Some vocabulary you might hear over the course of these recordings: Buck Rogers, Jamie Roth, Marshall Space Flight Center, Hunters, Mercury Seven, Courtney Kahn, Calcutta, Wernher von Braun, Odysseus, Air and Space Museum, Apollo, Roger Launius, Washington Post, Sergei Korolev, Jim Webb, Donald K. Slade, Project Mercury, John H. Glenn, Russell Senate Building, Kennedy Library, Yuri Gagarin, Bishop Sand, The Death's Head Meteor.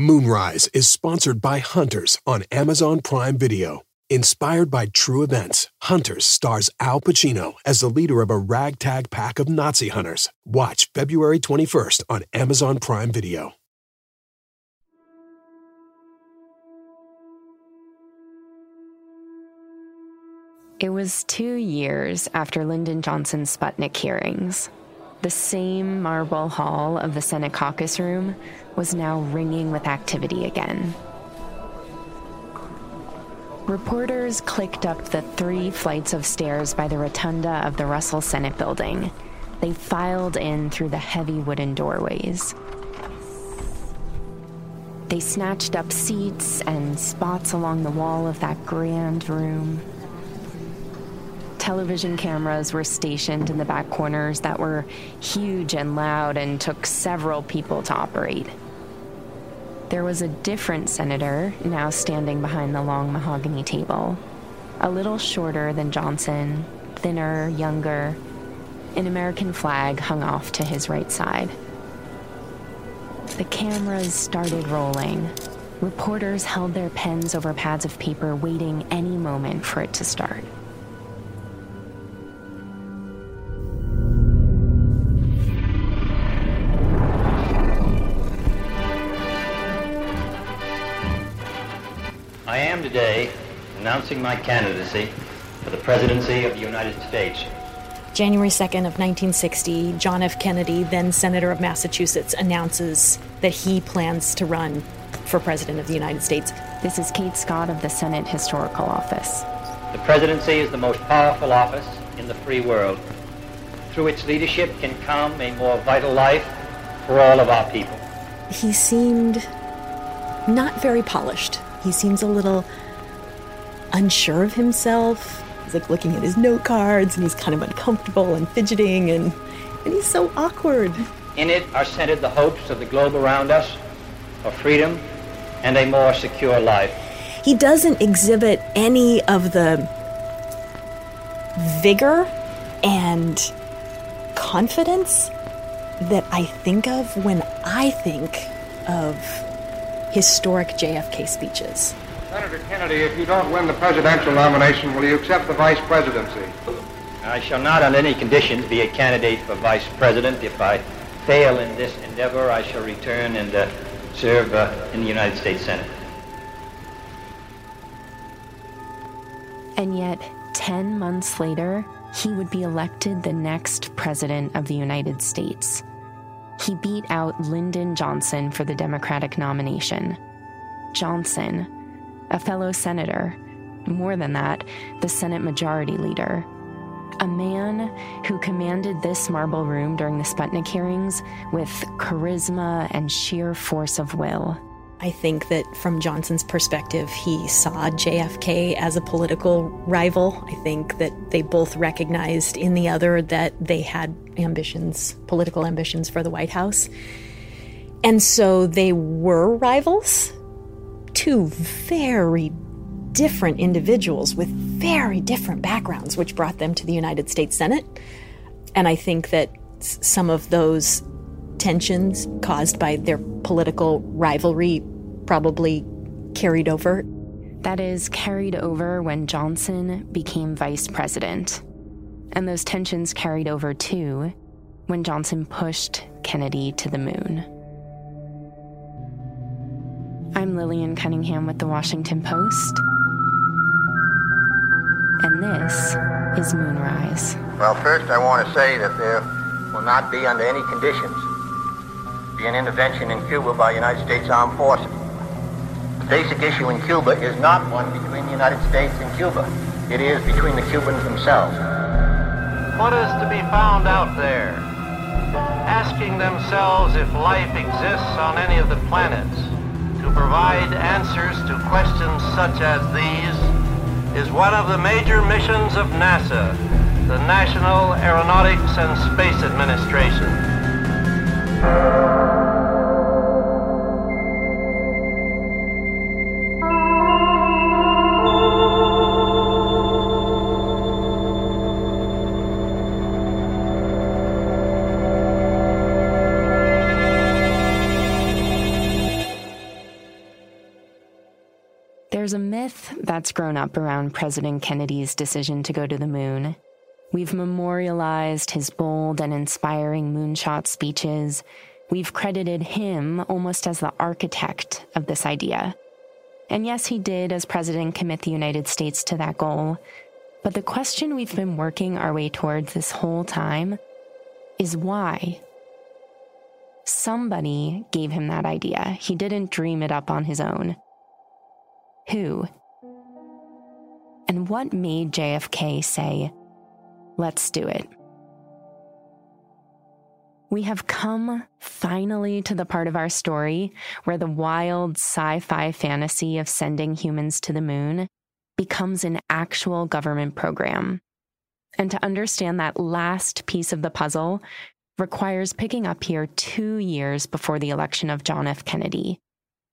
Moonrise is sponsored by Hunters on Amazon Prime Video. Inspired by true events, Hunters stars Al Pacino as the leader of a ragtag pack of Nazi hunters. Watch February 21st on Amazon Prime Video. It was 2 years after Lyndon Johnson's Sputnik hearings. The same marble hall of the Senate caucus room was now ringing with activity again. Reporters clicked up the 3 flights of stairs by the rotunda of the Russell Senate Building. They filed in through the heavy wooden doorways. They snatched up seats and spots along the wall of that grand room. Television cameras were stationed in the back corners that were huge and loud and took several people to operate. There was a different senator now standing behind the long mahogany table, a little shorter than Johnson, thinner, younger. An American flag hung off to his right side. The cameras started rolling. Reporters held their pens over pads of paper, waiting any moment for it to start. I am today announcing my candidacy for the presidency of the United States. January 2nd of 1960, John F. Kennedy, then Senator of Massachusetts, announces that he plans to run for President of the United States. This is Kate Scott of the Senate Historical Office. The presidency is the most powerful office in the free world. Through its leadership can come a more vital life for all of our people. He seemed not very polished. He seems a little unsure of himself. He's like looking at his note cards, and he's kind of uncomfortable and fidgeting, and he's so awkward. In it are centered the hopes of the globe around us, of freedom, and a more secure life. He doesn't exhibit any of the vigor and confidence that I think of when I think of historic JFK speeches. Senator Kennedy, if you don't win the presidential nomination, will you accept the vice presidency? I shall not on any conditions be a candidate for vice president. If I fail in this endeavor, I shall return and serve in the United States Senate. And yet, 10 months later, he would be elected the next president of the United States. He beat out Lyndon Johnson for the Democratic nomination. Johnson, a fellow senator, more than that, the Senate Majority Leader. A man who commanded this marble room during the Sputnik hearings with charisma and sheer force of will. I think that from Johnson's perspective, he saw JFK as a political rival. I think that they both recognized in the other that they had ambitions, political ambitions for the White House. And so they were rivals, two very different individuals with very different backgrounds, which brought them to the United States Senate. And I think that some of those tensions caused by their political rivalry probably carried over. That is, carried over when Johnson became vice president. And those tensions carried over, too, when Johnson pushed Kennedy to the moon. I'm Lillian Cunningham with The Washington Post. And this is Moonrise. Well, first I want to say that there will not be, under any conditions, be an intervention in Cuba by United States Armed Forces. The basic issue in Cuba is not one between the United States and Cuba. It is between the Cubans themselves. What is to be found out there? Asking themselves if life exists on any of the planets. To provide answers to questions such as these is one of the major missions of NASA, the National Aeronautics and Space Administration. There's a myth that's grown up around President Kennedy's decision to go to the moon. We've memorialized his bold and inspiring moonshot speeches. We've credited him almost as the architect of this idea. And yes, he did, as president, commit the United States to that goal. But the question we've been working our way towards this whole time is why? Somebody gave him that idea. He didn't dream it up on his own. Who? And what made JFK say, "Let's do it"? We have come finally to the part of our story where the wild sci-fi fantasy of sending humans to the moon becomes an actual government program. And to understand that last piece of the puzzle requires picking up here 2 years before the election of John F. Kennedy,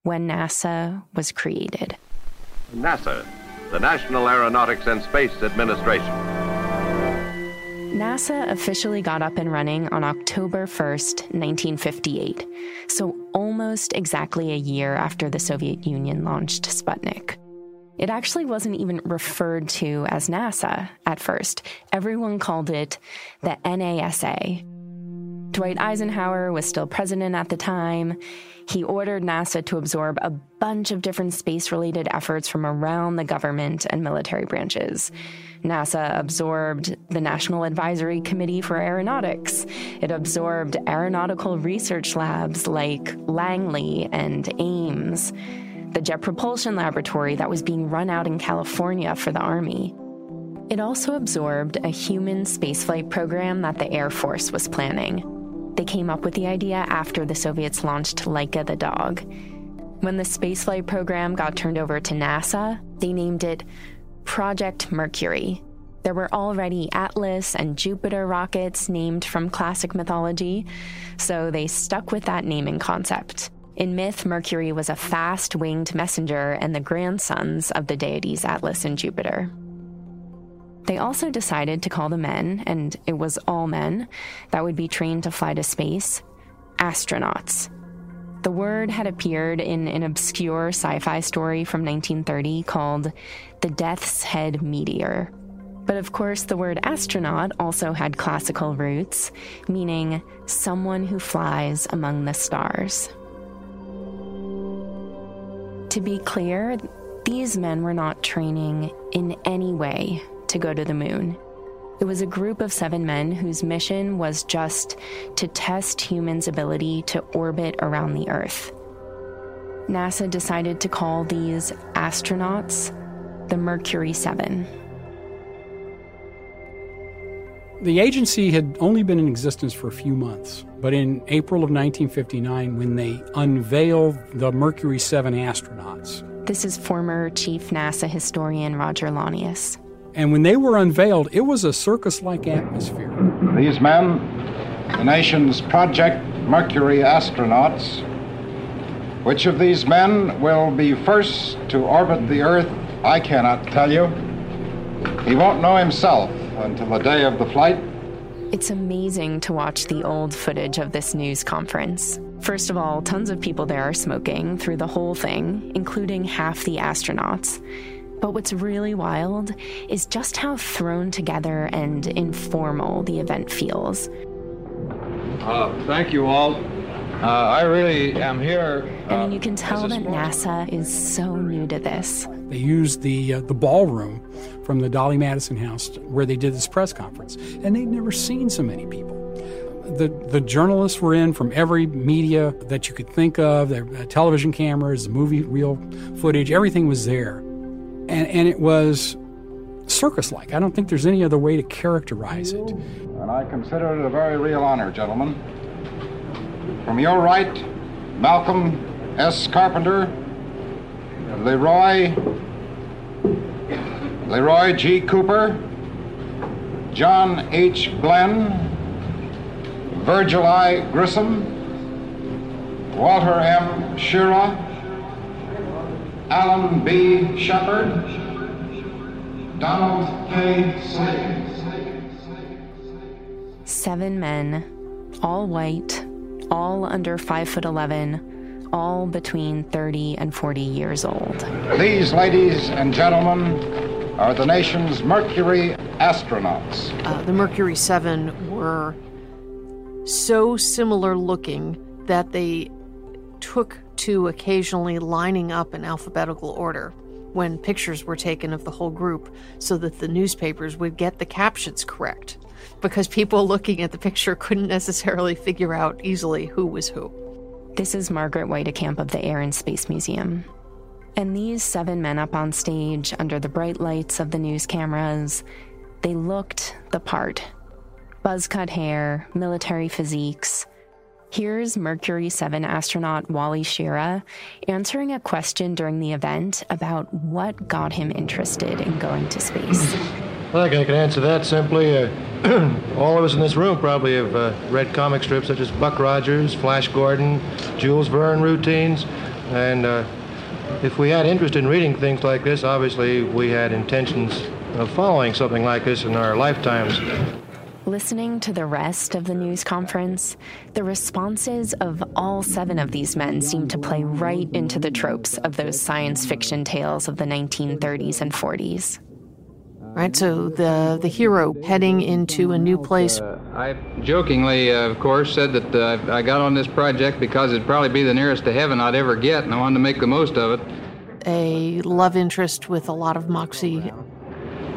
when NASA was created. NASA, the National Aeronautics and Space Administration. NASA officially got up and running on October 1st, 1958, so almost exactly a year after the Soviet Union launched Sputnik. It actually wasn't even referred to as NASA at first. Everyone called it the NASA. Dwight Eisenhower was still president at the time. He ordered NASA to absorb a bunch of different space-related efforts from around the government and military branches. NASA absorbed the National Advisory Committee for Aeronautics. It absorbed aeronautical research labs like Langley and Ames, the Jet Propulsion Laboratory that was being run out in California for the Army. It also absorbed a human spaceflight program that the Air Force was planning. They came up with the idea after the Soviets launched Laika the dog. When the spaceflight program got turned over to NASA, they named it Project Mercury. There were already Atlas and Jupiter rockets named from classic mythology, so they stuck with that naming concept. In myth, Mercury was a fast-winged messenger and the grandsons of the deities Atlas and Jupiter. They also decided to call the men, and it was all men, that would be trained to fly to space, astronauts. The word had appeared in an obscure sci-fi story from 1930 called The Death's Head Meteor. But of course, the word astronaut also had classical roots, meaning someone who flies among the stars. To be clear, these men were not training in any way to go to the moon. It was a group of 7 men whose mission was just to test humans' ability to orbit around the Earth. NASA decided to call these astronauts the Mercury 7. The agency had only been in existence for a few months, but in April of 1959, when they unveiled the Mercury 7 astronauts. This is former chief NASA historian Roger Launius. And when they were unveiled, it was a circus-like atmosphere. These men, the nation's Project Mercury astronauts, which of these men will be first to orbit the Earth, I cannot tell you. He won't know himself until the day of the flight. It's amazing to watch the old footage of this news conference. First of all, tons of people there are smoking through the whole thing, including half the astronauts. But what's really wild is just how thrown together and informal the event feels. Thank you all. I really am here. I mean, you can tell that NASA is so new to this. They used the ballroom from the Dolly Madison House where they did this press conference, and they'd never seen so many people. The journalists were in from every media that you could think of, their television cameras, movie reel footage, everything was there. And it was circus-like. I don't think there's any other way to characterize it. And I consider it a very real honor, gentlemen. From your right, Malcolm S. Carpenter, Leroy G. Cooper, John H. Glenn, Virgil I. Grissom, Walter M. Shira, Alan B. Shepard, Donald K. Slade. 7 men, all white, all under 5'11", all between 30 and 40 years old. These ladies and gentlemen are the nation's Mercury astronauts. The Mercury Seven were so similar looking that they took to occasionally lining up in alphabetical order when pictures were taken of the whole group so that the newspapers would get the captions correct, because people looking at the picture couldn't necessarily figure out easily who was who. This is Margaret Weitekamp of the Air and Space Museum. And these seven men up on stage under the bright lights of the news cameras, they looked the part. Buzz-cut hair, military physiques. Here's Mercury 7 astronaut Wally Schirra answering a question during the event about what got him interested in going to space. Well, I can answer that simply. All of us in this room probably have read comic strips such as Buck Rogers, Flash Gordon, Jules Verne routines, and... if we had interest in reading things like this, obviously we had intentions of following something like this in our lifetimes. Listening to the rest of the news conference, the responses of all seven of these men seemed to play right into the tropes of those science fiction tales of the 1930s and 40s. Right, so the hero heading into a new place. I jokingly, of course, said that I got on this project because it'd probably be the nearest to heaven I'd ever get, and I wanted to make the most of it. A love interest with a lot of moxie.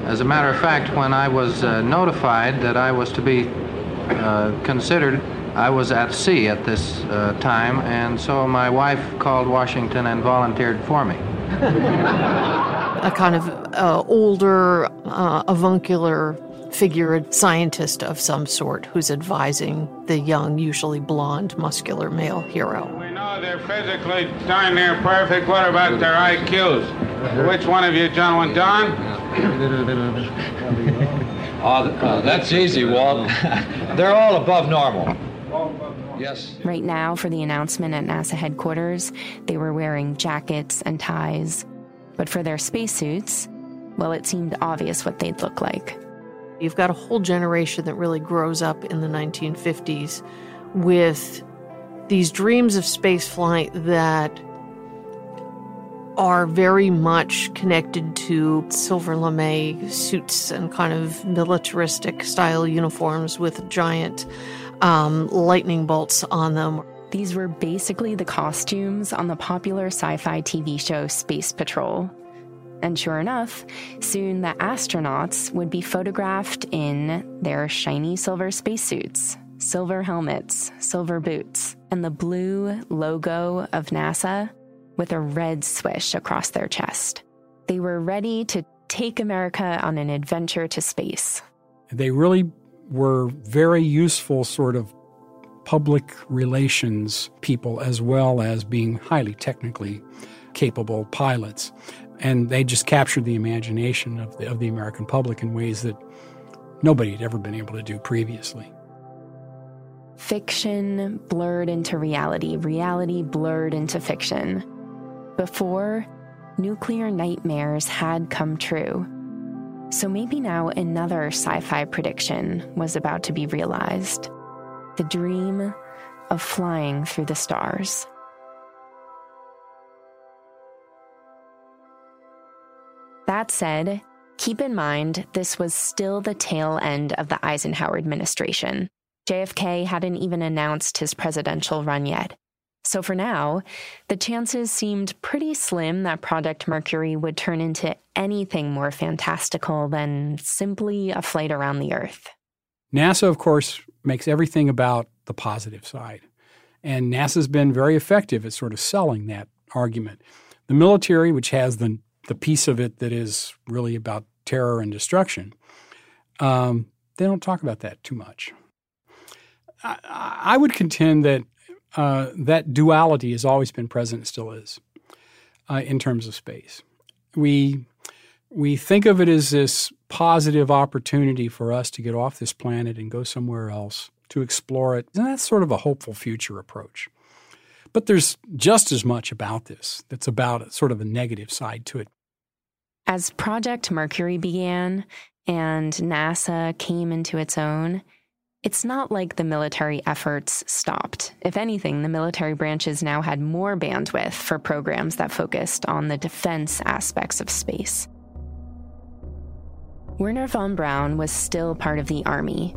As a matter of fact, when I was notified that I was to be considered, I was at sea at this time, and so my wife called Washington and volunteered for me. A kind of older, avuncular figure, scientist of some sort, who's advising the young, usually blonde, muscular male hero. We know they're physically darn near perfect. What about their IQs? Which one of you, John, went down? That's easy, Walt. They're all above normal. Yes. Right now, for the announcement at NASA headquarters, they were wearing jackets and ties. But for their spacesuits, well, it seemed obvious what they'd look like. You've got a whole generation that really grows up in the 1950s with these dreams of spaceflight that are very much connected to silver lame suits and kind of militaristic style uniforms with giant lightning bolts on them. These were basically the costumes on the popular sci-fi TV show Space Patrol. And sure enough, soon the astronauts would be photographed in their shiny silver spacesuits, silver helmets, silver boots, and the blue logo of NASA with a red swish across their chest. They were ready to take America on an adventure to space. They really were very useful sort of public relations people, as well as being highly technically capable pilots. And they just captured the imagination of the American public in ways that nobody had ever been able to do previously. Fiction blurred into reality, reality blurred into fiction. Before, nuclear nightmares had come true. So maybe now another sci-fi prediction was about to be realized. The dream of flying through the stars. That said, keep in mind this was still the tail end of the Eisenhower administration. JFK hadn't even announced his presidential run yet. So for now, the chances seemed pretty slim that Project Mercury would turn into anything more fantastical than simply a flight around the Earth. NASA, of course, makes everything about the positive side. And NASA's been very effective at sort of selling that argument. The military, which has the piece of it that is really about terror and destruction, they don't talk about that too much. I would contend that that duality has always been present and still is in terms of space. We think of it as this positive opportunity for us to get off this planet and go somewhere else, to explore it. And that's sort of a hopeful future approach. But there's just as much about this that's about sort of a negative side to it. As Project Mercury began and NASA came into its own, It's not like the military efforts stopped. If anything, the military branches now had more bandwidth for programs that focused on the defense aspects of space. Wernher von Braun was still part of the Army.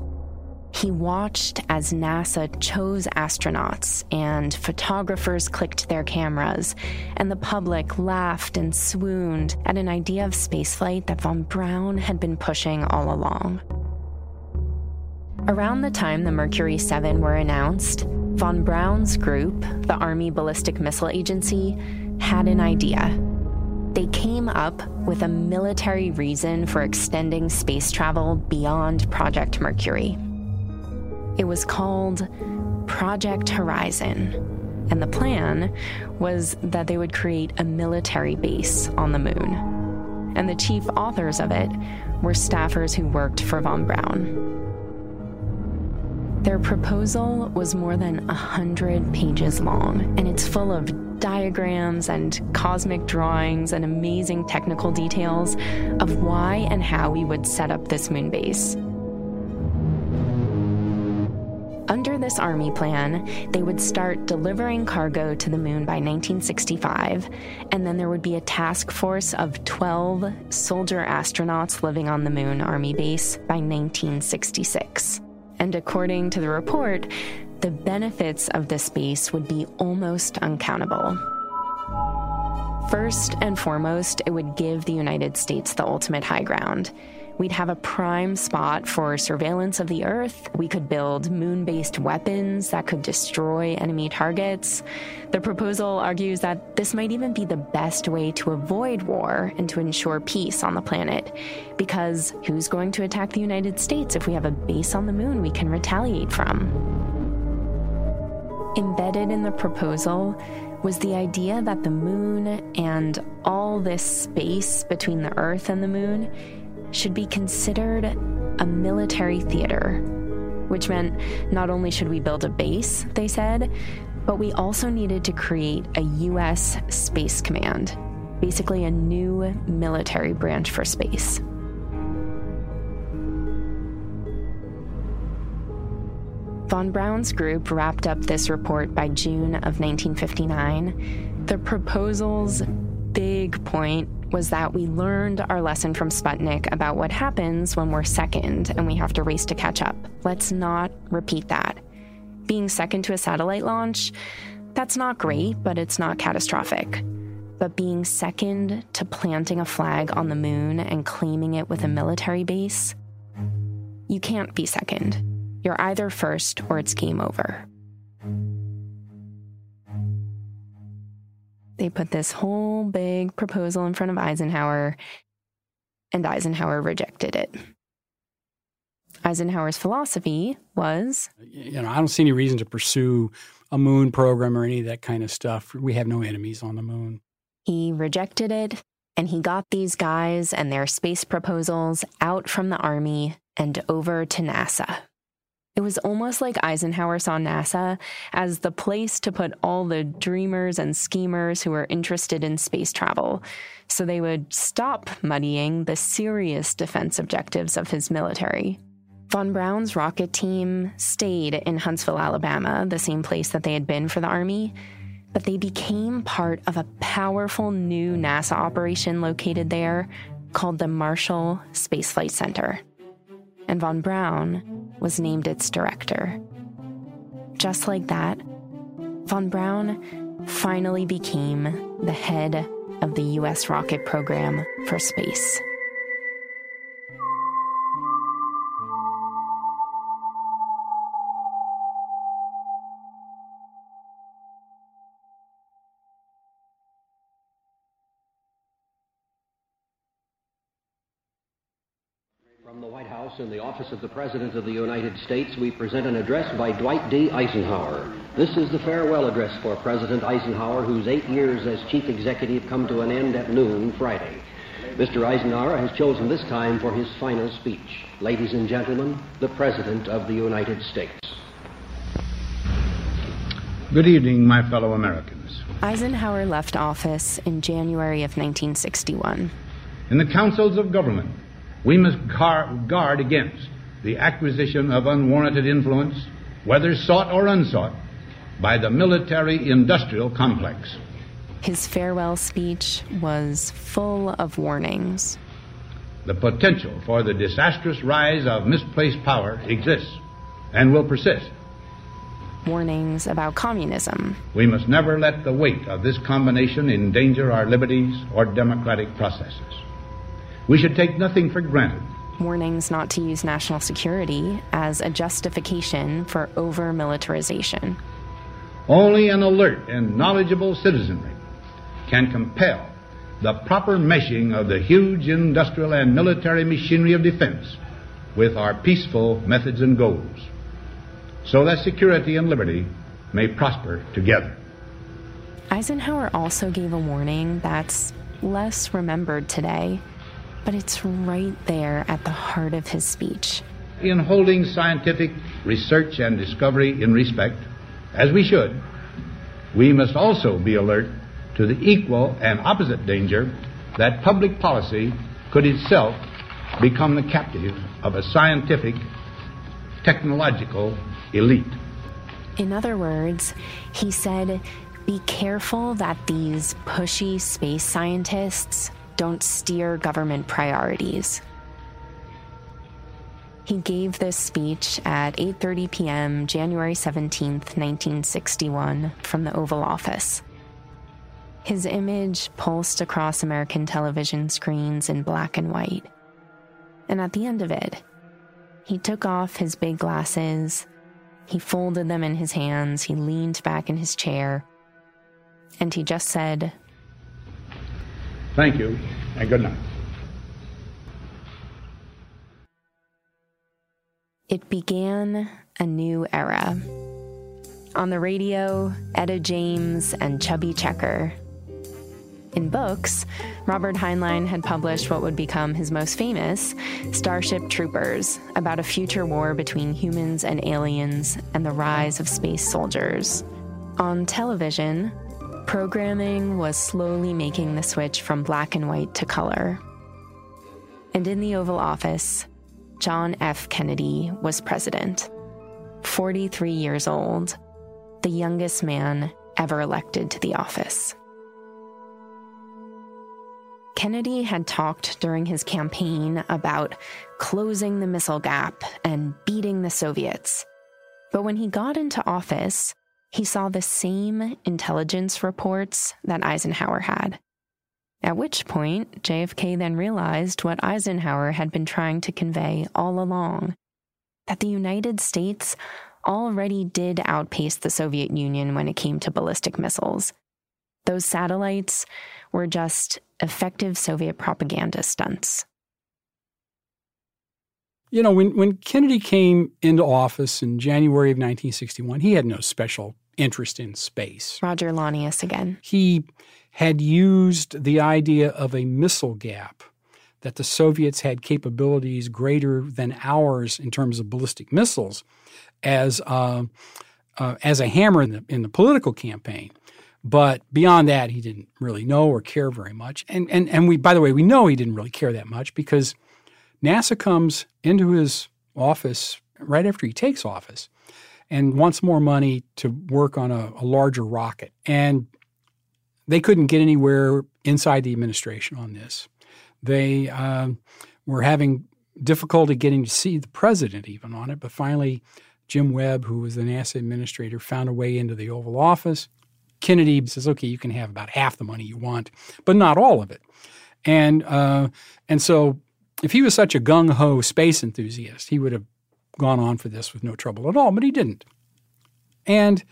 He watched as NASA chose astronauts and photographers clicked their cameras, and the public laughed and swooned at an idea of spaceflight that von Braun had been pushing all along. Around the time the Mercury 7 were announced, von Braun's group, the Army Ballistic Missile Agency, had an idea. They came up with a military reason for extending space travel beyond Project Mercury. It was called Project Horizon, and the plan was that they would create a military base on the moon. And the chief authors of it were staffers who worked for von Braun. Their proposal was more than 100 pages long, and it's full of diagrams and cosmic drawings and amazing technical details of why and how we would set up this moon base. Under this Army plan, they would start delivering cargo to the moon by 1965, and then there would be a task force of 12 soldier astronauts living on the moon Army base by 1966. And according to the report, the benefits of this base would be almost uncountable. First and foremost, it would give the United States the ultimate high ground. We'd have a prime spot for surveillance of the Earth. We could build moon-based weapons that could destroy enemy targets. The proposal argues that this might even be the best way to avoid war and to ensure peace on the planet, because who's going to attack the United States if we have a base on the moon we can retaliate from? Embedded in the proposal was the idea that the moon and all this space between the Earth and the moon should be considered a military theater, which meant not only should we build a base, they said, but we also needed to create a U.S. Space Command, basically a new military branch for space. Von Braun's group wrapped up this report by June of 1959. The proposal's big point was that we learned our lesson from Sputnik about what happens when we're second and we have to race to catch up. Let's not repeat that. Being second to a satellite launch, that's not great, but it's not catastrophic. But being second to planting a flag on the moon and claiming it with a military base, you can't be second. You're either first or it's game over. They put this whole big proposal in front of Eisenhower, and Eisenhower rejected it. Eisenhower's philosophy was, I don't see any reason to pursue a moon program or any of that kind of stuff. We have no enemies on the moon. He rejected it, and he got these guys and their space proposals out from the Army and over to NASA. It was almost like Eisenhower saw NASA as the place to put all the dreamers and schemers who were interested in space travel, so they would stop muddying the serious defense objectives of his military. Von Braun's rocket team stayed in Huntsville, Alabama, the same place that they had been for the Army, but they became part of a powerful new NASA operation located there called the Marshall Space Flight Center. And von Braun was named its director. Just like that, von Braun finally became the head of the U.S. rocket program for space. In the office of the President of the United States, we present an address by Dwight D. Eisenhower. This is the farewell address for President Eisenhower, whose 8 years as chief executive come to an end at noon Friday. Mr. Eisenhower has chosen this time for his final speech. Ladies and gentlemen, the President of the United States. Good evening, my fellow Americans. Eisenhower left office in January of 1961. In the councils of government, we must guard against the acquisition of unwarranted influence, whether sought or unsought, by the military-industrial complex. His farewell speech was full of warnings. The potential for the disastrous rise of misplaced power exists and will persist. Warnings about communism. We must never let the weight of this combination endanger our liberties or democratic processes. We should take nothing for granted. Warnings not to use national security as a justification for over-militarization. Only an alert and knowledgeable citizenry can compel the proper meshing of the huge industrial and military machinery of defense with our peaceful methods and goals, so that security and liberty may prosper together. Eisenhower also gave a warning that's less remembered today, but it's right there at the heart of his speech. In holding scientific research and discovery in respect, as we should, we must also be alert to the equal and opposite danger that public policy could itself become the captive of a scientific, technological elite. In other words, he said, be careful that these pushy space scientists don't steer government priorities. He gave this speech at 8:30 p.m. January 17, 1961, from the Oval Office. His image pulsed across American television screens in black and white. And at the end of it, he took off his big glasses, he folded them in his hands, he leaned back in his chair, and he just said, "Thank you, and good night." It began a new era. On the radio, Etta James and Chubby Checker. In books, Robert Heinlein had published what would become his most famous, Starship Troopers, about a future war between humans and aliens and the rise of space soldiers. On television, programming was slowly making the switch from black and white to color. And in the Oval Office, John F. Kennedy was president, 43 years old, the youngest man ever elected to the office. Kennedy had talked during his campaign about closing the missile gap and beating the Soviets. But when he got into office, he saw the same intelligence reports that Eisenhower had. At which point, JFK then realized what Eisenhower had been trying to convey all along, that the United States already did outpace the Soviet Union when it came to ballistic missiles. Those satellites were just effective Soviet propaganda stunts. You know, when Kennedy came into office in January of 1961, he had no special interest in space. Roger Launius again. He had used the idea of a missile gap, that the Soviets had capabilities greater than ours in terms of ballistic missiles, as a hammer in the political campaign. But beyond that, he didn't really know or care very much. And we, by the way, we know he didn't really care that much because NASA comes into his office right after he takes office and wants more money to work on a larger rocket. And they couldn't get anywhere inside the administration on this. They were having difficulty getting to see the president even on it. But finally, Jim Webb, who was the NASA administrator, found a way into the Oval Office. Kennedy says, okay, you can have about half the money you want, but not all of it. And so if he was such a gung-ho space enthusiast, he would have gone on for this with no trouble at all, but he didn't. And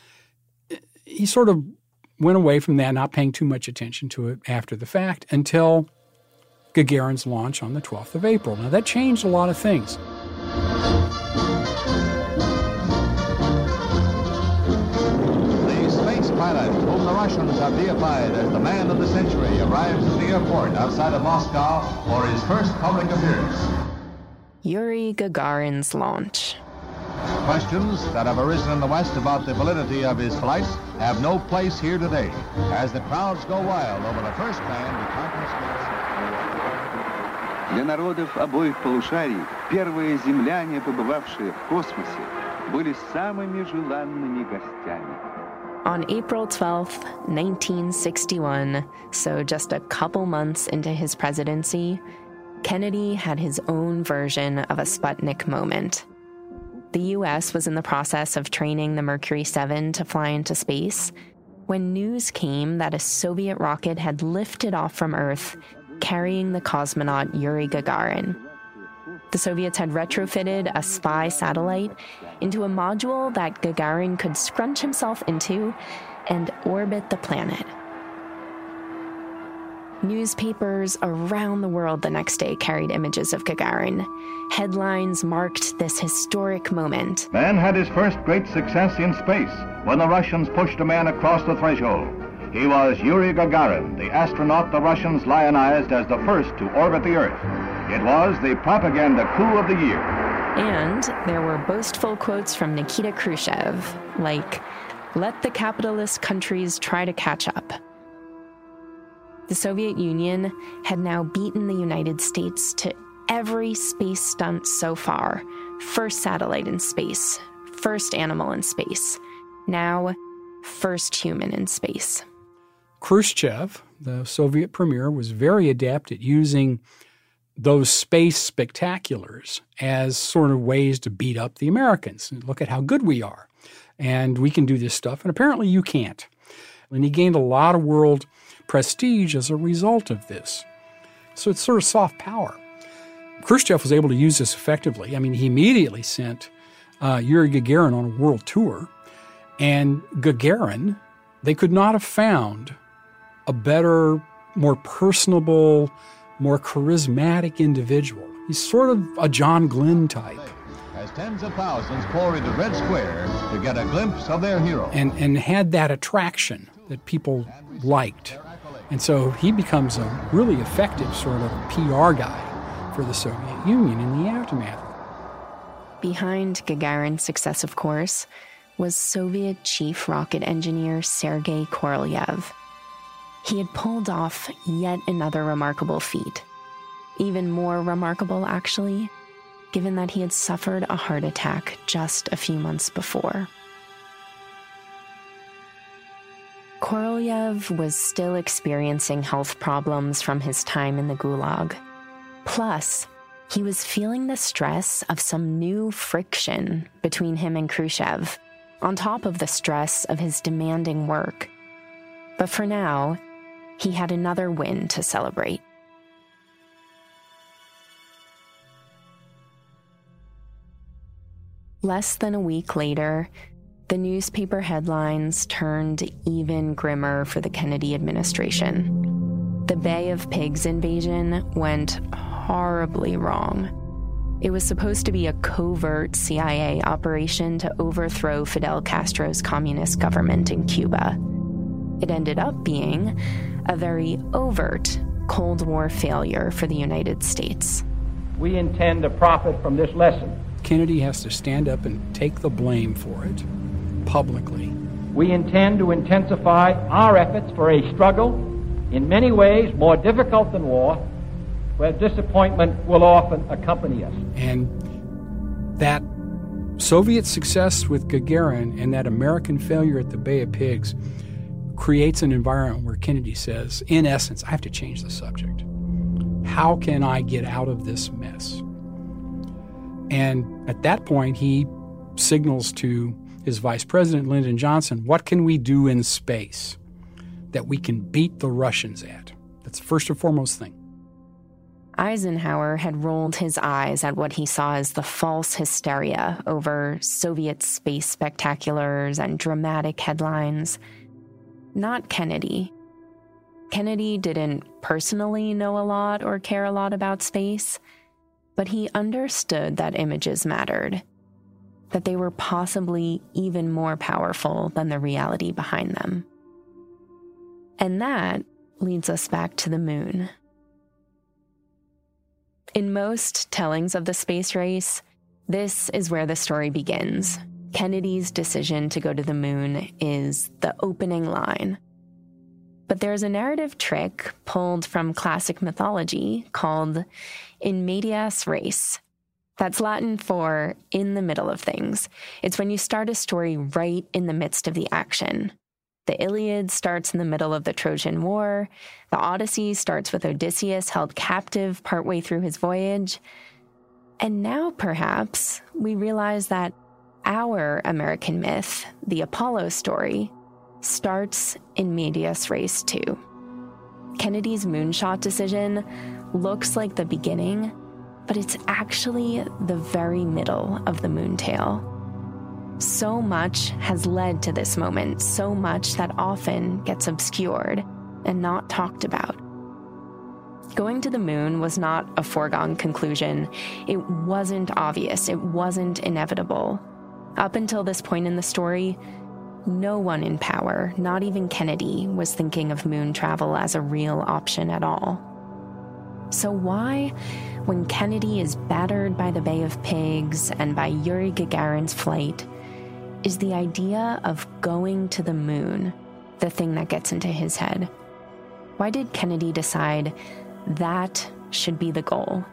he sort of went away from that, not paying too much attention to it after the fact, until Gagarin's launch on the 12th of April. Now, that changed a lot of things. Pilot, whom the Russians have deified as the man of the century, arrives at the airport outside of Moscow for his first public appearance. Yuri Gagarin's launch. Questions that have arisen in the West about the validity of his flights have no place here today, as the crowds go wild over the first man to conquer space. Для народов обоих полушарий первые земляне, побывавшие в космосе, были самыми желанными гостями. On April 12th, 1961, so just a couple months into his presidency, Kennedy had his own version of a Sputnik moment. The U.S. was in the process of training the Mercury 7 to fly into space when news came that a Soviet rocket had lifted off from Earth, carrying the cosmonaut Yuri Gagarin. The Soviets had retrofitted a spy satellite into a module that Gagarin could scrunch himself into and orbit the planet. Newspapers around the world the next day carried images of Gagarin. Headlines marked this historic moment. Man had his first great success in space when the Russians pushed a man across the threshold. He was Yuri Gagarin, the astronaut the Russians lionized as the first to orbit the Earth. It was the propaganda coup of the year. And there were boastful quotes from Nikita Khrushchev, like, "Let the capitalist countries try to catch up." The Soviet Union had now beaten the United States to every space stunt so far. First satellite in space, first animal in space, now first human in space. Khrushchev, the Soviet premier, was very adept at using those space spectaculars as sort of ways to beat up the Americans. Look at how good we are, and we can do this stuff, and apparently you can't. And he gained a lot of world prestige as a result of this. So it's sort of soft power. Khrushchev was able to use this effectively. I mean, he immediately sent Yuri Gagarin on a world tour, and Gagarin, they could not have found a better, more personable, more charismatic individual. He's sort of a John Glenn type. As tens of thousands poured into Red Square to get a glimpse of their hero. And had that attraction that people liked. And so he becomes a really effective sort of PR guy for the Soviet Union in the aftermath. Behind Gagarin's success, of course, was Soviet chief rocket engineer Sergei Korolev. He had pulled off yet another remarkable feat. Even more remarkable, actually, given that he had suffered a heart attack just a few months before. Korolev was still experiencing health problems from his time in the Gulag. Plus, he was feeling the stress of some new friction between him and Khrushchev, on top of the stress of his demanding work. But for now, he had another win to celebrate. Less than a week later, the newspaper headlines turned even grimmer for the Kennedy administration. The Bay of Pigs invasion went horribly wrong. It was supposed to be a covert CIA operation to overthrow Fidel Castro's communist government in Cuba. It ended up being a very overt Cold War failure for the United States. We intend to profit from this lesson. Kennedy has to stand up and take the blame for it publicly. We intend to intensify our efforts for a struggle, in many ways more difficult than war, where disappointment will often accompany us. And that Soviet success with Gagarin and that American failure at the Bay of Pigs creates an environment where Kennedy says, in essence, I have to change the subject. How can I get out of this mess? And at that point, he signals to his vice president, Lyndon Johnson, what can we do in space that we can beat the Russians at? That's the first and foremost thing. Eisenhower had rolled his eyes at what he saw as the false hysteria over Soviet space spectaculars and dramatic headlines. Not Kennedy. Kennedy didn't personally know a lot or care a lot about space, but he understood that images mattered, that they were possibly even more powerful than the reality behind them. And that leads us back to the moon. In most tellings of the space race, this is where the story begins. Kennedy's decision to go to the moon is the opening line. But there is a narrative trick pulled from classic mythology called in medias res. That's Latin for in the middle of things. It's when you start a story right in the midst of the action. The Iliad starts in the middle of the Trojan War. The Odyssey starts with Odysseus held captive partway through his voyage. And now, perhaps, we realize that our American myth, the Apollo story, starts in medias res too. Kennedy's moonshot decision looks like the beginning, but it's actually the very middle of the moontail. So much has led to this moment, so much that often gets obscured and not talked about. Going to the moon was not a foregone conclusion. It wasn't obvious. It wasn't inevitable. Up until this point in the story, no one in power, not even Kennedy, was thinking of moon travel as a real option at all. So why, when Kennedy is battered by the Bay of Pigs and by Yuri Gagarin's flight, is the idea of going to the moon the thing that gets into his head? Why did Kennedy decide that should be the goal?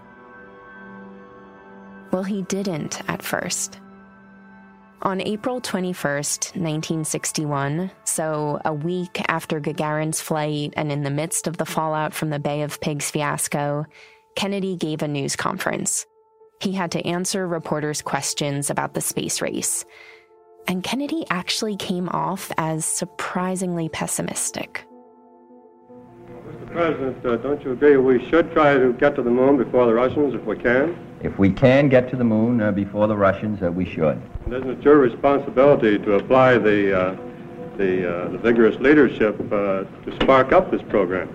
Well, he didn't at first. On April 21st, 1961, so a week after Gagarin's flight and in the midst of the fallout from the Bay of Pigs fiasco, Kennedy gave a news conference. He had to answer reporters' questions about the space race. And Kennedy actually came off as surprisingly pessimistic. Mr. President, don't you agree we should try to get to the moon before the Russians if we can? If we can get to the moon before the Russians, we should. And isn't it your responsibility to apply the vigorous leadership to spark up this program?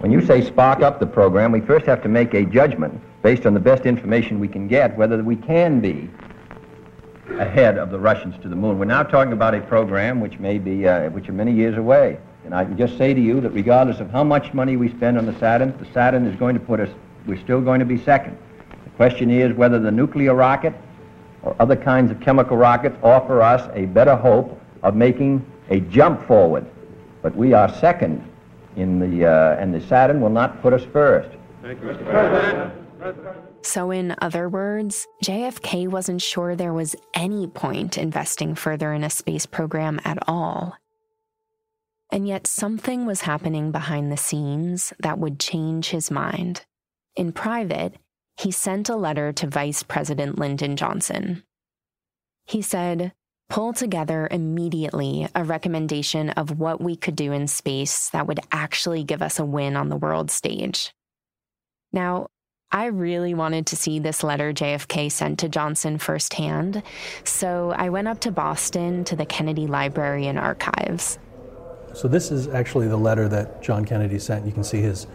When you say spark up the program, we first have to make a judgment based on the best information we can get whether we can be ahead of the Russians to the moon. We're now talking about a program which may be, which are many years away. And I can just say to you that regardless of how much money we spend on the Saturn is going to put us, we're still going to be second. The question is whether the nuclear rocket or other kinds of chemical rockets offer us a better hope of making a jump forward. But we are second in and the Saturn will not put us first. Thank you, Mr. President. So in other words, JFK wasn't sure there was any point investing further in a space program at all. And yet something was happening behind the scenes that would change his mind. In private, he sent a letter to Vice President Lyndon Johnson. He said, "Pull together immediately a recommendation of what we could do in space that would actually give us a win on the world stage." Now, I really wanted to see this letter JFK sent to Johnson firsthand, so I went up to Boston to the Kennedy Library and Archives. So this is actually the letter that John Kennedy sent. You can see his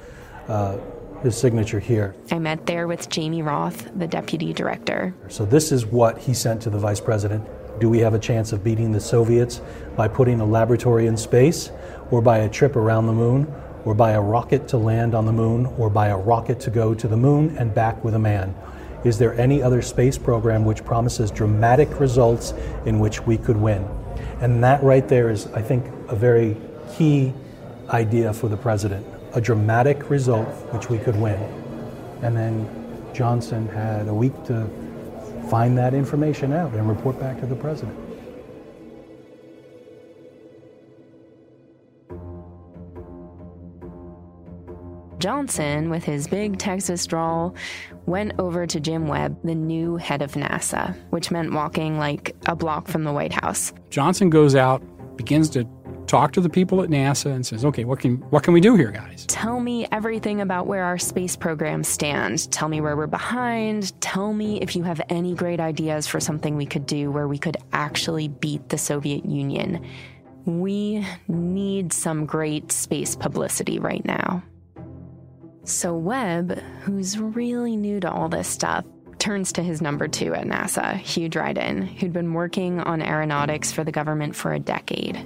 signature here. I met there with Jamie Roth, the deputy director. So this is what he sent to the vice president. Do we have a chance of beating the Soviets by putting a laboratory in space, or by a trip around the moon, or by a rocket to land on the moon, or by a rocket to go to the moon and back with a man? Is there any other space program which promises dramatic results in which we could win? And that right there is, I think, a very key idea for the president, a dramatic result which we could win. And then Johnson had a week to find that information out and report back to the president. Johnson, with his big Texas drawl, went over to Jim Webb, the new head of NASA, which meant walking like a block from the White House. Johnson goes out, begins to talk to the people at NASA and says, okay, what can we do here, guys? Tell me everything about where our space programs stand. Tell me where we're behind. Tell me if you have any great ideas for something we could do where we could actually beat the Soviet Union. We need some great space publicity right now. So Webb, who's really new to all this stuff, turns to his number two at NASA, Hugh Dryden, who'd been working on aeronautics for the government for a decade.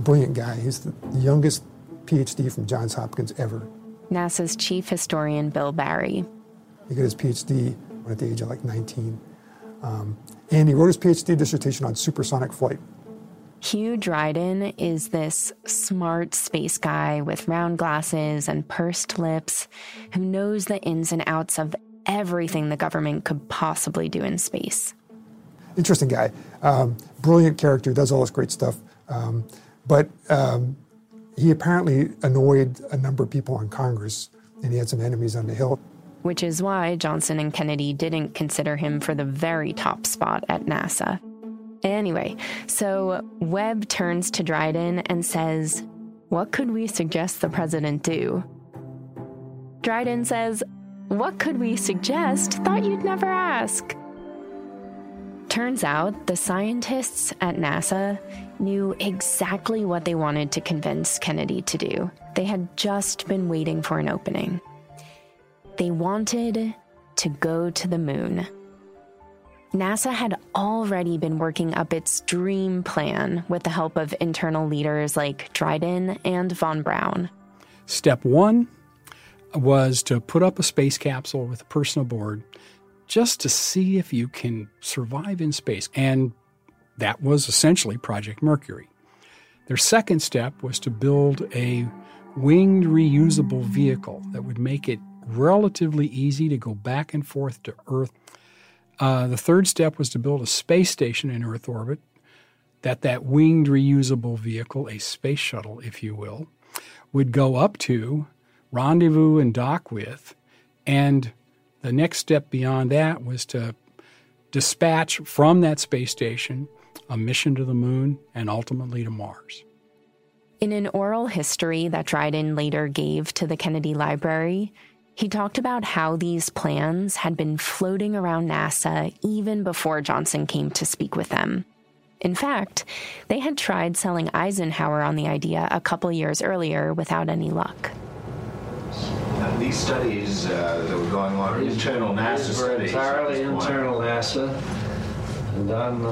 Brilliant guy. He's the youngest PhD from Johns Hopkins ever. NASA's chief historian, Bill Barry. He got his PhD at the age of like 19. And he wrote his PhD dissertation on supersonic flight. Hugh Dryden is this smart space guy with round glasses and pursed lips who knows the ins and outs of everything the government could possibly do in space. Interesting guy. Brilliant character, does all this great stuff. But he apparently annoyed a number of people in Congress, and he had some enemies on the Hill. Which is why Johnson and Kennedy didn't consider him for the very top spot at NASA. Anyway, so Webb turns to Dryden and says, "What could we suggest the president do?" Dryden says, "What could we suggest? Thought you'd never ask." Turns out the scientists at NASA knew exactly what they wanted to convince Kennedy to do. They had just been waiting for an opening. They wanted to go to the moon. NASA had already been working up its dream plan with the help of internal leaders like Dryden and von Braun. Step one was to put up a space capsule with a person aboard just to see if you can survive in space. And that was essentially Project Mercury. Their second step was to build a winged reusable vehicle that would make it relatively easy to go back and forth to Earth. The third step was to build a space station in Earth orbit, that winged reusable vehicle, a space shuttle, if you will, would go up to, rendezvous and dock with, and the next step beyond that was to dispatch from that space station a mission to the moon and ultimately to Mars. In an oral history that Dryden later gave to the Kennedy Library, he talked about how these plans had been floating around NASA even before Johnson came to speak with them. In fact, they had tried selling Eisenhower on the idea a couple years earlier without any luck. These studies that were going on are internal NASA studies. Entirely internal NASA, and on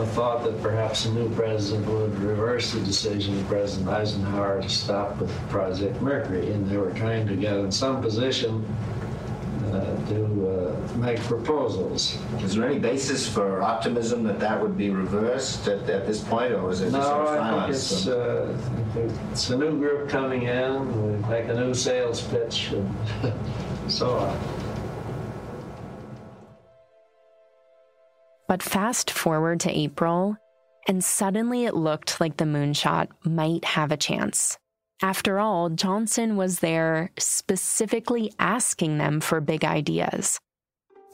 the thought that perhaps a new president would reverse the decision of President Eisenhower to stop with Project Mercury, and they were trying to get in some position to make proposals. Is there any basis for optimism that would be reversed at this point, or is it just silence? No, it's a new group coming in, we make a new sales pitch, and so on. But fast forward to April, and suddenly it looked like the moonshot might have a chance. After all, Johnson was there specifically asking them for big ideas.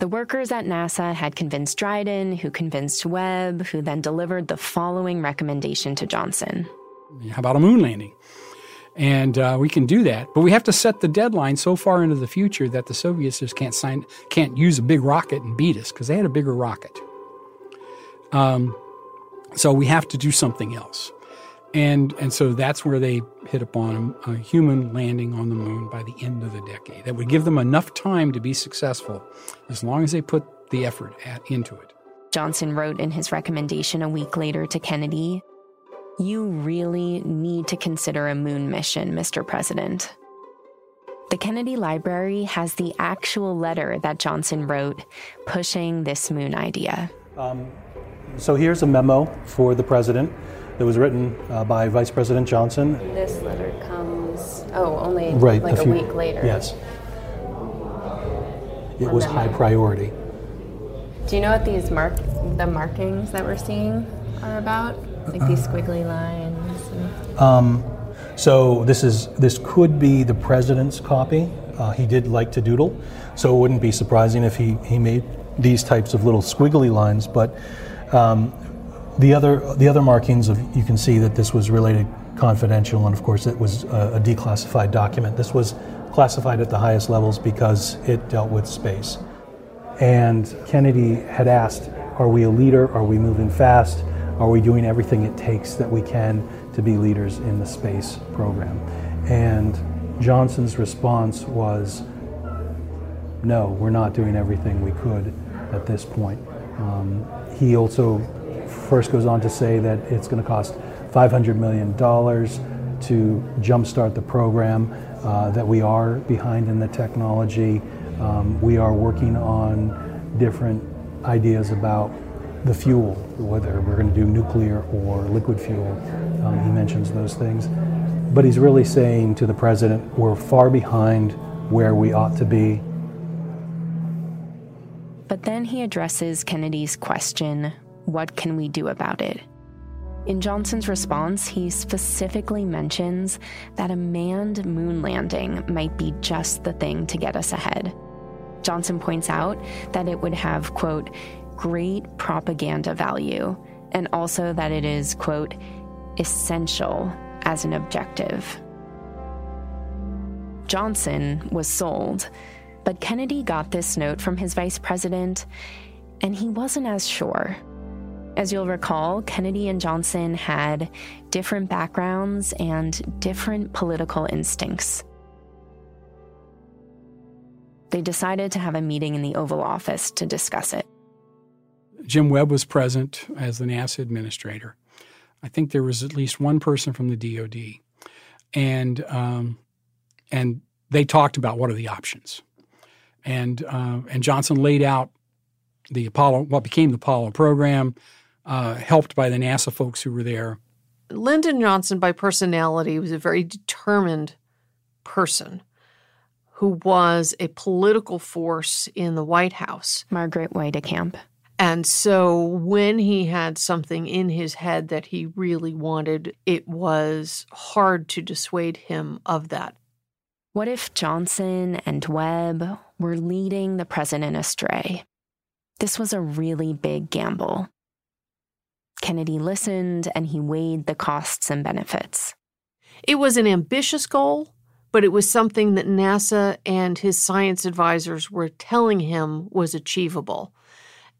The workers at NASA had convinced Dryden, who convinced Webb, who then delivered the following recommendation to Johnson. How about a moon landing? And we can do that, but we have to set the deadline so far into the future that the Soviets just can't use a big rocket and beat us, because they had a bigger rocket. So we have to do something else. And so that's where they hit upon a human landing on the moon by the end of the decade. That would give them enough time to be successful as long as they put the effort into it. Johnson wrote in his recommendation a week later to Kennedy, "You really need to consider a moon mission, Mr. President." The Kennedy Library has the actual letter that Johnson wrote pushing this moon idea. So here's a memo for the president that was written by Vice President Johnson. This letter comes, a week later. Yes. It was high priority. Do you know what these the markings that we're seeing are about? Like these squiggly lines? So this could be the president's copy. He did like to doodle, so it wouldn't be surprising if he made these types of little squiggly lines, but the other markings of, you can see that this was related confidential, and of course it was a declassified document. This was classified at the highest levels because it dealt with space. And Kennedy had asked, are we a leader? Are we moving fast? Are we doing everything it takes that we can to be leaders in the space program? And Johnson's response was, no, we're not doing everything we could at this point. He also first goes on to say that it's going to cost $500 million to jumpstart the program, that we are behind in the technology. We are working on different ideas about the fuel, whether we're going to do nuclear or liquid fuel. He mentions those things. But he's really saying to the president, we're far behind where we ought to be. But then he addresses Kennedy's question, what can we do about it? In Johnson's response, he specifically mentions that a manned moon landing might be just the thing to get us ahead. Johnson points out that it would have, quote, great propaganda value, and also that it is, quote, essential as an objective. Johnson was sold, but Kennedy got this note from his vice president, and he wasn't as sure. As you'll recall, Kennedy and Johnson had different backgrounds and different political instincts. They decided to have a meeting in the Oval Office to discuss it. Jim Webb was present as the NASA administrator. I think there was at least one person from the DOD. And they talked about what are the options. And Johnson laid out the Apollo, what became the Apollo program, helped by the NASA folks who were there. Lyndon Johnson, by personality, was a very determined person who was a political force in the White House. Margaret Weitekamp. And so when he had something in his head that he really wanted, it was hard to dissuade him of that. What if Johnson and Webb were leading the president astray? This was a really big gamble. Kennedy listened, and he weighed the costs and benefits. It was an ambitious goal, but it was something that NASA and his science advisors were telling him was achievable,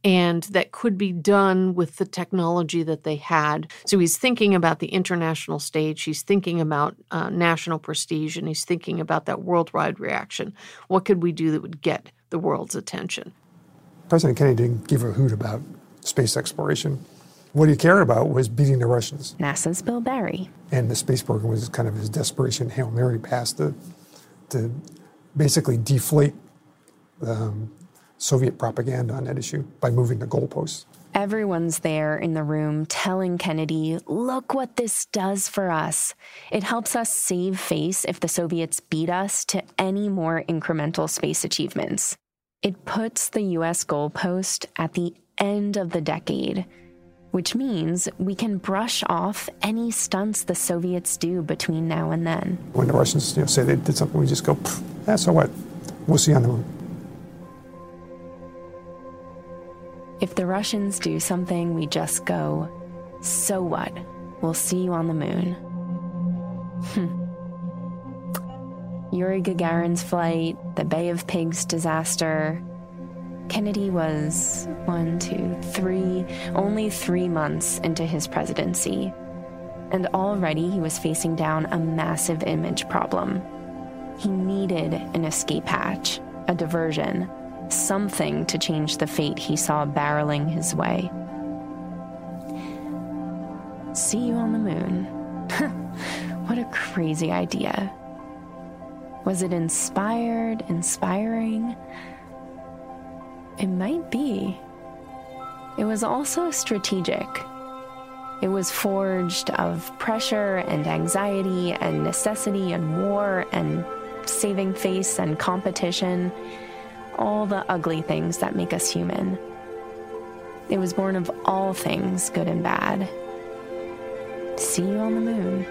and that could be done with the technology that they had. So he's thinking about the international stage. He's thinking about national prestige, and he's thinking about that worldwide reaction. What could we do that would get the world's attention? President Kennedy didn't give a hoot about space exploration. What he cared about was beating the Russians. NASA's Bill Barry. And the space program was kind of his desperation Hail Mary pass to basically deflate Soviet propaganda on that issue by moving the goalposts. Everyone's there in the room telling Kennedy, look what this does for us. It helps us save face if the Soviets beat us to any more incremental space achievements. It puts the U.S. goalpost at the end of the decade, which means we can brush off any stunts the Soviets do between now and then. When the Russians say they did something, we just go, so what? We'll see on the moon. If the Russians do something, we just go, so what? We'll see you on the moon. Yuri Gagarin's flight, the Bay of Pigs disaster. Kennedy was only 3 months into his presidency. And already he was facing down a massive image problem. He needed an escape hatch, a diversion, something to change the fate he saw barreling his way. See you on the moon. What a crazy idea. Was it inspiring? It might be. It was also strategic. It was forged of pressure and anxiety and necessity and war and saving face and competition. All the ugly things that make us human. It was born of all things, good and bad. See you on the moon.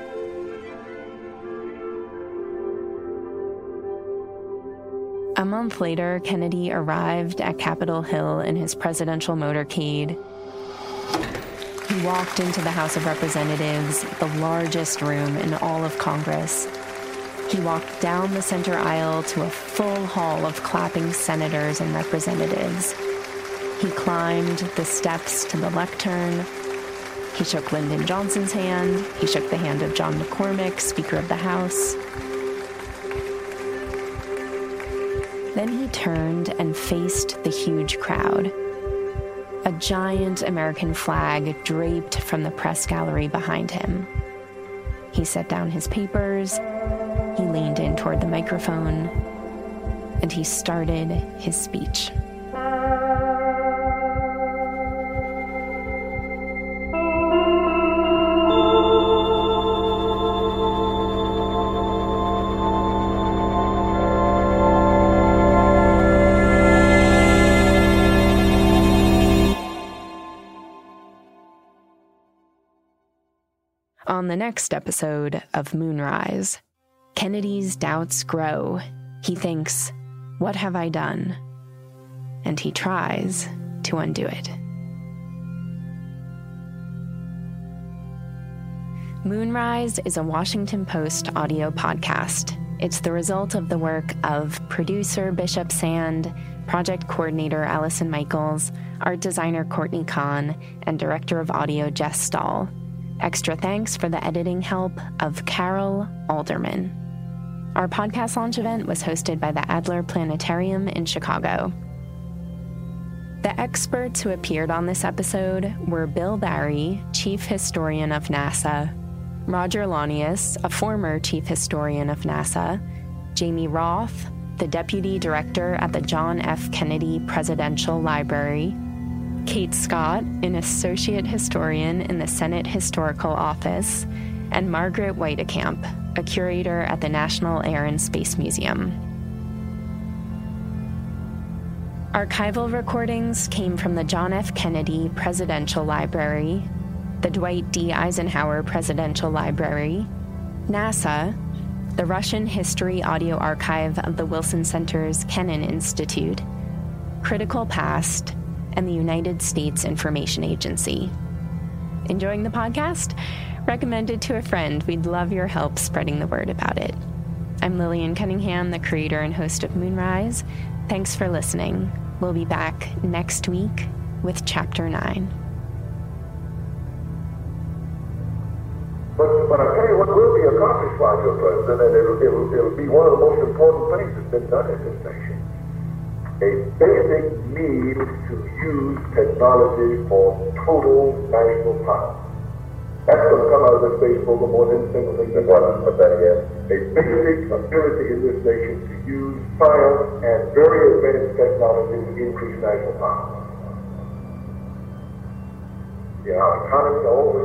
A month later, Kennedy arrived at Capitol Hill in his presidential motorcade. He walked into the House of Representatives, the largest room in all of Congress. He walked down the center aisle to a full hall of clapping senators and representatives. He climbed the steps to the lectern. He shook Lyndon Johnson's hand. He shook the hand of John McCormick, Speaker of the House. Then he turned and faced the huge crowd. A giant American flag draped from the press gallery behind him. He set down his papers. He leaned in toward the microphone, and he started his speech. the next episode of Moonrise. Kennedy's doubts grow. He thinks, "What have I done?" And he tries to undo it. Moonrise is a Washington Post audio podcast. It's the result of the work of producer Bishop Sand, project coordinator Allison Michaels, art designer Courtney Kahn, and director of audio Jess Stahl. Extra thanks for the editing help of Carol Alderman. Our podcast launch event was hosted by the Adler Planetarium in Chicago. The experts who appeared on this episode were Bill Barry, chief historian of NASA, Roger Launius, a former chief historian of NASA, Jamie Roth, the deputy director at the John F. Kennedy Presidential Library, Kate Scott, an associate historian in the Senate Historical Office, and Margaret Weitekamp, a curator at the National Air and Space Museum. Archival recordings came from the John F. Kennedy Presidential Library, the Dwight D. Eisenhower Presidential Library, NASA, the Russian History Audio Archive of the Wilson Center's Kennan Institute, Critical Past, and the United States Information Agency. Enjoying the podcast? Recommend it to a friend. We'd love your help spreading the word about it. I'm Lillian Cunningham, the creator and host of Moonrise. Thanks for listening. We'll be back next week with Chapter 9. But I tell you what will be accomplished by your person, and it'll be one of the most important things that's been done in this nation. A basic need to use technology for total national power. That's going to come out of this space program more than anything else. But that is a basic ability in this nation to use science and very advanced technology to increase national power. Yeah, our economy all